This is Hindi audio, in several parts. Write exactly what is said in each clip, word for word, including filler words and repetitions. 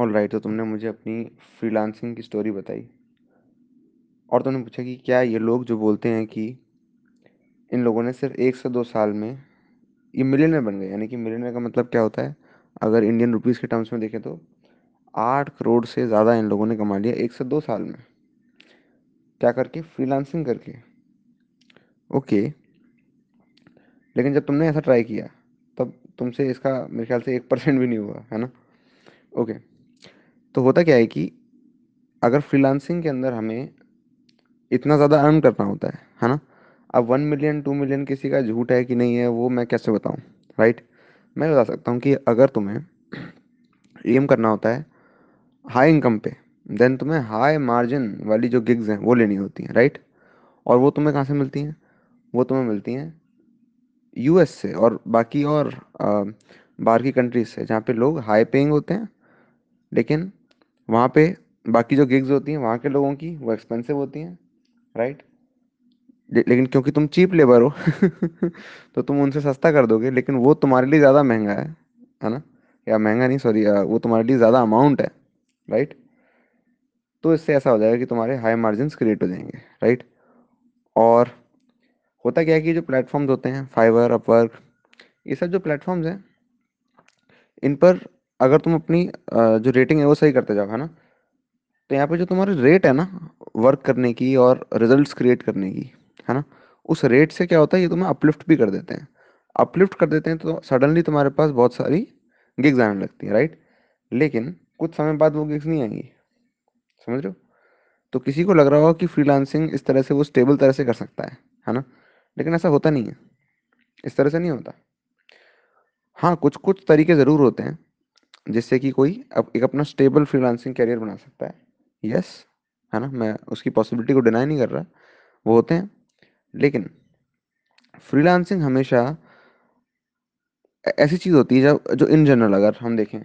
ऑल राइट, तो तुमने मुझे अपनी फ्रीलांसिंग की स्टोरी बताई और तुमने पूछा कि क्या ये लोग जो बोलते हैं कि इन लोगों ने सिर्फ एक से दो साल में ये मिलियनर बन गए, यानी कि मिलियनर का मतलब क्या होता है अगर इंडियन रुपीज़ के टर्म्स में देखें तो आठ करोड़ से ज़्यादा इन लोगों ने कमा लिया एक से दो साल में, क्या करके? फ्रीलांसिंग करके। ओके, लेकिन जब तुमने ऐसा ट्राई किया तब तुमसे इसका मेरे ख्याल से एक परसेंट भी नहीं हुआ, है ना? ओके, तो होता क्या है कि अगर फ्रीलांसिंग के अंदर हमें इतना ज़्यादा अर्न करना होता है, है ना? अब वन मिलियन टू मिलियन किसी का झूठ है कि नहीं है वो मैं कैसे बताऊं, राइट? मैं बता सकता हूं कि अगर तुम्हें एम करना होता है हाई इनकम पे, देन तुम्हें हाई मार्जिन वाली जो गिग्स हैं वो लेनी होती हैं, राइट? और वो तुम्हें कहाँ से मिलती हैं? वो तुम्हें मिलती हैं यूएस से और बाकी और आ, बाहर की कंट्रीज से, जहाँ पे लोग हाई पेइंग होते हैं, लेकिन वहाँ पे बाकी जो गिग्स होती हैं वहाँ के लोगों की वो एक्सपेंसिव होती हैं, राइट? ले, लेकिन क्योंकि तुम चीप लेबर हो तो तुम उनसे सस्ता कर दोगे, लेकिन वो तुम्हारे लिए ज़्यादा महंगा है, है ना? या महंगा नहीं, सॉरी, वो तुम्हारे लिए ज़्यादा अमाउंट है, राइट? तो इससे ऐसा हो जाएगा कि तुम्हारे हाई मार्जिनस क्रिएट हो जाएंगे, राइट? और होता क्या है कि जो प्लेटफॉर्म्स होते हैं फाइवर, अपवर्क, ये सब जो प्लेटफॉर्म्स हैं इन पर अगर तुम अपनी जो रेटिंग है वो सही करते जाओ, है ना, तो यहाँ पे जो तुम्हारी रेट है ना वर्क करने की और रिजल्ट्स क्रिएट करने की, है ना, उस रेट से क्या होता है ये तुम्हें अपलिफ्ट भी कर देते हैं। अपलिफ्ट कर देते हैं तो सडनली तुम्हारे पास बहुत सारी गिग्स आने लगती हैं, राइट? लेकिन कुछ समय बाद वो गिग्स नहीं आएंगी, समझ रहे हो? तो किसी को लग रहा होगा कि फ्रीलांसिंग इस तरह से वो स्टेबल तरह से कर सकता है, है ना, लेकिन ऐसा होता नहीं है, इस तरह से नहीं होता। हाँ, कुछ कुछ तरीके ज़रूर होते हैं जिससे कि कोई अब एक अपना स्टेबल फ्रीलांसिंग कैरियर बना सकता है, यस, है ना, मैं उसकी पॉसिबिलिटी को डिनाई नहीं कर रहा, वो होते हैं, लेकिन फ्रीलांसिंग हमेशा ऐसी चीज़ होती है जब जो इन जनरल अगर हम देखें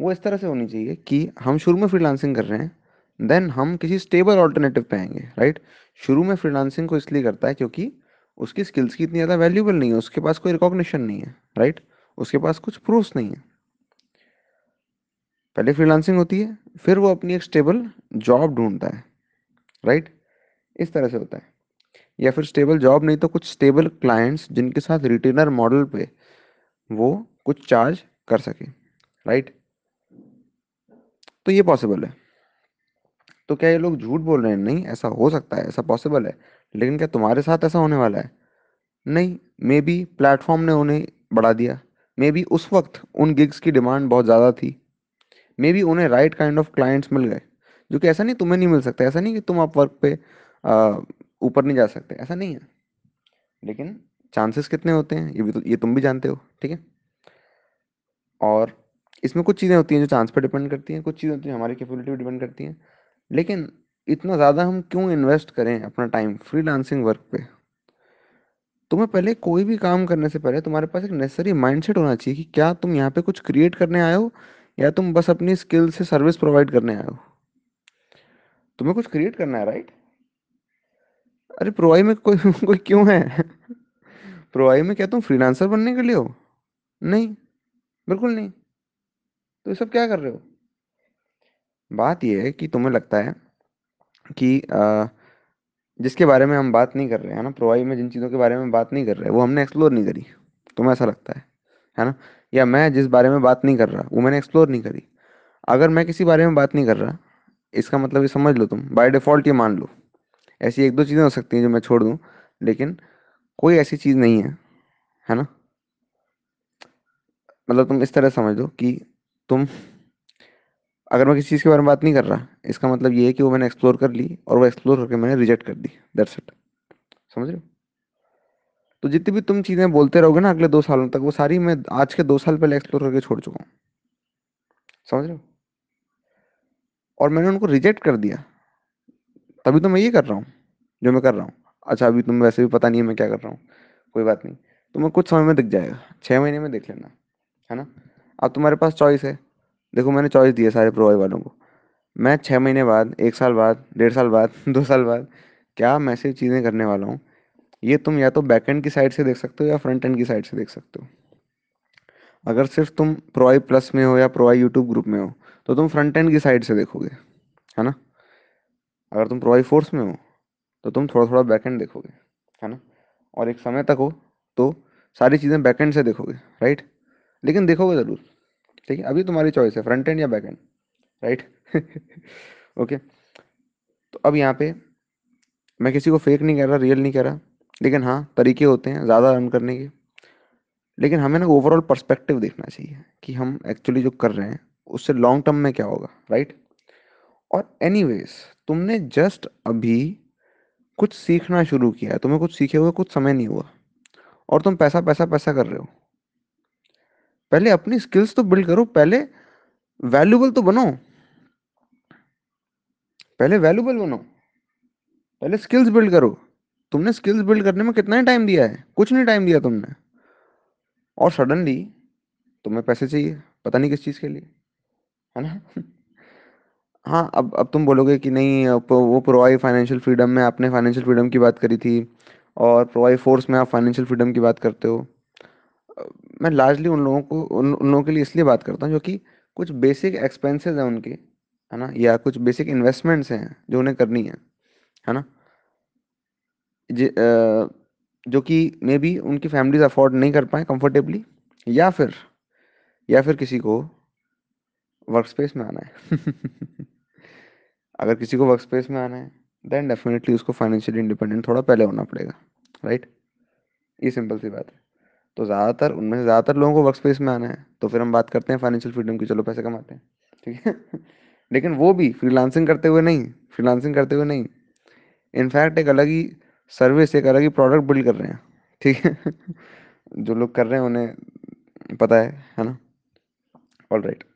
वो इस तरह से होनी चाहिए कि हम शुरू में फ्रीलांसिंग कर रहे हैं देन हम किसी स्टेबल ऑल्टरनेटिव पे आएंगे, राइट? शुरू में फ्रीलांसिंग को इसलिए करता है क्योंकि उसकी स्किल्स की इतनी ज़्यादा वैल्यूबल नहीं है, उसके पास कोई रिकॉग्निशन नहीं है, राइट? उसके पास कुछ प्रूफ्स नहीं है। पहले फ्रीलांसिंग होती है, फिर वो अपनी एक स्टेबल जॉब ढूंढता है, राइट? इस तरह से होता है। या फिर स्टेबल जॉब नहीं तो कुछ स्टेबल क्लाइंट्स जिनके साथ रिटेनर मॉडल पे वो कुछ चार्ज कर सके, राइट? तो ये पॉसिबल है। तो क्या ये लोग झूठ बोल रहे हैं? नहीं, ऐसा हो सकता है, ऐसा पॉसिबल है, लेकिन क्या तुम्हारे साथ ऐसा होने वाला है? नहीं। मे बी प्लेटफॉर्म ने उन्हें बढ़ा दिया, मे बी उस वक्त उन गिग्स की डिमांड बहुत ज़्यादा थी, मे बी उन्हें राइट काइंड ऑफ क्लाइंट्स मिल गए, जो कि ऐसा नहीं तुम्हें नहीं मिल सकता, ऐसा नहीं कि तुम आप वर्क पे ऊपर नहीं जा सकते, ऐसा नहीं है, लेकिन चांसेस कितने होते हैं ये भी तो, ये तुम भी जानते हो, ठीक है? और इसमें कुछ चीज़ें होती हैं जो चांस पर डिपेंड करती हैं, कुछ चीज़ें होती हैं हमारी कैपेबिलिटी पर डिपेंड करती हैं, लेकिन इतना ज़्यादा हम क्यों इन्वेस्ट करें अपना टाइम फ्रीलांसिंग वर्क पे? तुम्हें पहले कोई भी काम करने से पहले तुम्हारे पास एक नेसेसरी माइंडसेट होना चाहिए कि क्या तुम यहाँ पे कुछ क्रिएट करने आए हो या तुम बस अपनी स्किल से सर्विस प्रोवाइड करने आए हो। तुम्हें कुछ क्रिएट करना है, राइट? अरे प्रोवाई में कोई कोई क्यों है? प्रोवाई में क्या तुम फ्रीलांसर बनने के लिए हो? नहीं, बिल्कुल नहीं। तो ये सब क्या कर रहे हो? बात यह है कि तुम्हें लगता है कि आ, जिसके बारे में हम बात नहीं कर रहे हैं ना, प्रोवाई में जिन चीज़ों के बारे में बात नहीं कर रहे वो हमने एक्सप्लोर नहीं करी, तुम्हें ऐसा लगता है, है ना? या मैं जिस बारे में बात नहीं कर रहा वो मैंने एक्सप्लोर नहीं करी। अगर मैं किसी बारे में बात नहीं कर रहा, इसका मतलब ये समझ लो, तुम बाय डिफ़ॉल्ट ये मान लो, ऐसी एक दो चीज़ें हो सकती हैं जो मैं छोड़ दूँ, लेकिन कोई ऐसी चीज़ नहीं है, है ना? मतलब तुम इस तरह समझ लो कि तुम अगर मैं किसी चीज़ के बारे में बात नहीं कर रहा, इसका मतलब ये है कि वो मैंने एक्सप्लोर कर ली और वो एक्सप्लोर करके मैंने रिजेक्ट कर दी, दैट्स इट, समझ रहे हो? तो जितनी भी तुम चीज़ें बोलते रहोगे ना अगले दो सालों तक, वो सारी मैं आज के दो साल पहले एक्सप्लोर करके छोड़ चुका हूँ, समझ रहे हो? और मैंने उनको रिजेक्ट कर दिया, तभी तो मैं ये कर रहा हूँ जो मैं कर रहा हूँ। अच्छा, अभी तुम वैसे भी पता नहीं है मैं क्या कर रहा हूँ, कोई बात नहीं, तुम्हें कुछ समय में दिख जाएगा, छः महीने में देख लेना, है ना? अब तुम्हारे पास चॉइस है, देखो मैंने चॉइस दी है सारे प्रोवाइड वालों को, मैं छः महीने बाद, एक साल बाद, डेढ़ साल बाद, दो साल बाद क्या मैं सिर्फ चीज़ें करने वाला हूँ, ये तुम या तो बैक एंड की साइड से देख सकते हो या फ्रंट एंड की साइड से देख सकते हो। अगर सिर्फ तुम प्रोवाइड प्लस में हो या प्रोवाइड यूट्यूब ग्रुप में हो तो तुम फ्रंट एंड की साइड से देखोगे, है ना। अगर तुम प्रोवाइड फोर्स में हो तो तुम थोड़ा थोड़ा बैक एंड देखोगे, है ना। और एक समय तक हो तो सारी चीज़ें बैक एंड से देखोगे, राइट। लेकिन देखोगे ज़रूर, ठीक है। अभी तुम्हारी चॉइस है फ्रंट एंड या बैक एंड, राइट। ओके, तो अब यहाँ पे मैं किसी को फेक नहीं कह रहा, रियल नहीं कह रहा, लेकिन हाँ तरीके होते हैं ज़्यादा रन करने के। लेकिन हमें ना ओवरऑल पर्सपेक्टिव देखना चाहिए कि हम एक्चुअली जो कर रहे हैं उससे लॉन्ग टर्म में क्या होगा, राइट। और एनीवेज तुमने जस्ट अभी कुछ सीखना शुरू किया है, तुम्हें कुछ सीखे हुए कुछ समय नहीं हुआ और तुम पैसा पैसा पैसा कर रहे हो। पहले अपनी स्किल्स तो बिल्ड करो, पहले वैल्यूबल तो बनो, पहले वैल्यूबल बनो, पहले स्किल्स बिल्ड करो। तुमने स्किल्स बिल्ड करने में कितना ही टाइम दिया है, कुछ नहीं टाइम दिया तुमने, और सडनली तुम्हें पैसे चाहिए पता नहीं किस चीज़ के लिए, है ना। हाँ, अब अब तुम बोलोगे कि नहीं वो प्रोवाइड फाइनेंशियल फ्रीडम में आपने फाइनेंशियल फ्रीडम की बात करी थी और प्रोवाइड फोर्स में आप फाइनेंशियल फ्रीडम की बात करते हो। मैं लार्जली उन लोगों को उन, उन लोगों के लिए इसलिए बात करता हूँ जो कि कुछ बेसिक एक्सपेंसेस हैं उनके, है ना, या कुछ बेसिक इन्वेस्टमेंट्स हैं जो उन्हें करनी है, है ना, जो, जो कि मे बी उनकी फैमिलीज अफोर्ड नहीं कर पाए कंफर्टेबली, या फिर या फिर किसी को वर्क स्पेस में आना है। अगर किसी को वर्क स्पेस में आना है देन डेफिनेटली उसको फाइनेंशियली इंडिपेंडेंट थोड़ा पहले होना पड़ेगा, राइट। ये सिंपल सी बात है। तो ज़्यादातर उनमें से ज़्यादातर लोगों को वर्क स्पेस में आना है, तो फिर हम बात करते हैं फाइनेंशियल फ्रीडम की, चलो पैसे कमाते हैं, ठीक है। लेकिन वो भी फ्रीलांसिंग करते हुए नहीं, फ्रीलांसिंग करते हुए नहीं, इनफैक्ट एक अलग ही सर्विस, एक अलग ही प्रोडक्ट बिल्ड कर रहे हैं, ठीक है। जो लोग कर रहे हैं उन्हें पता है, है ना। All right.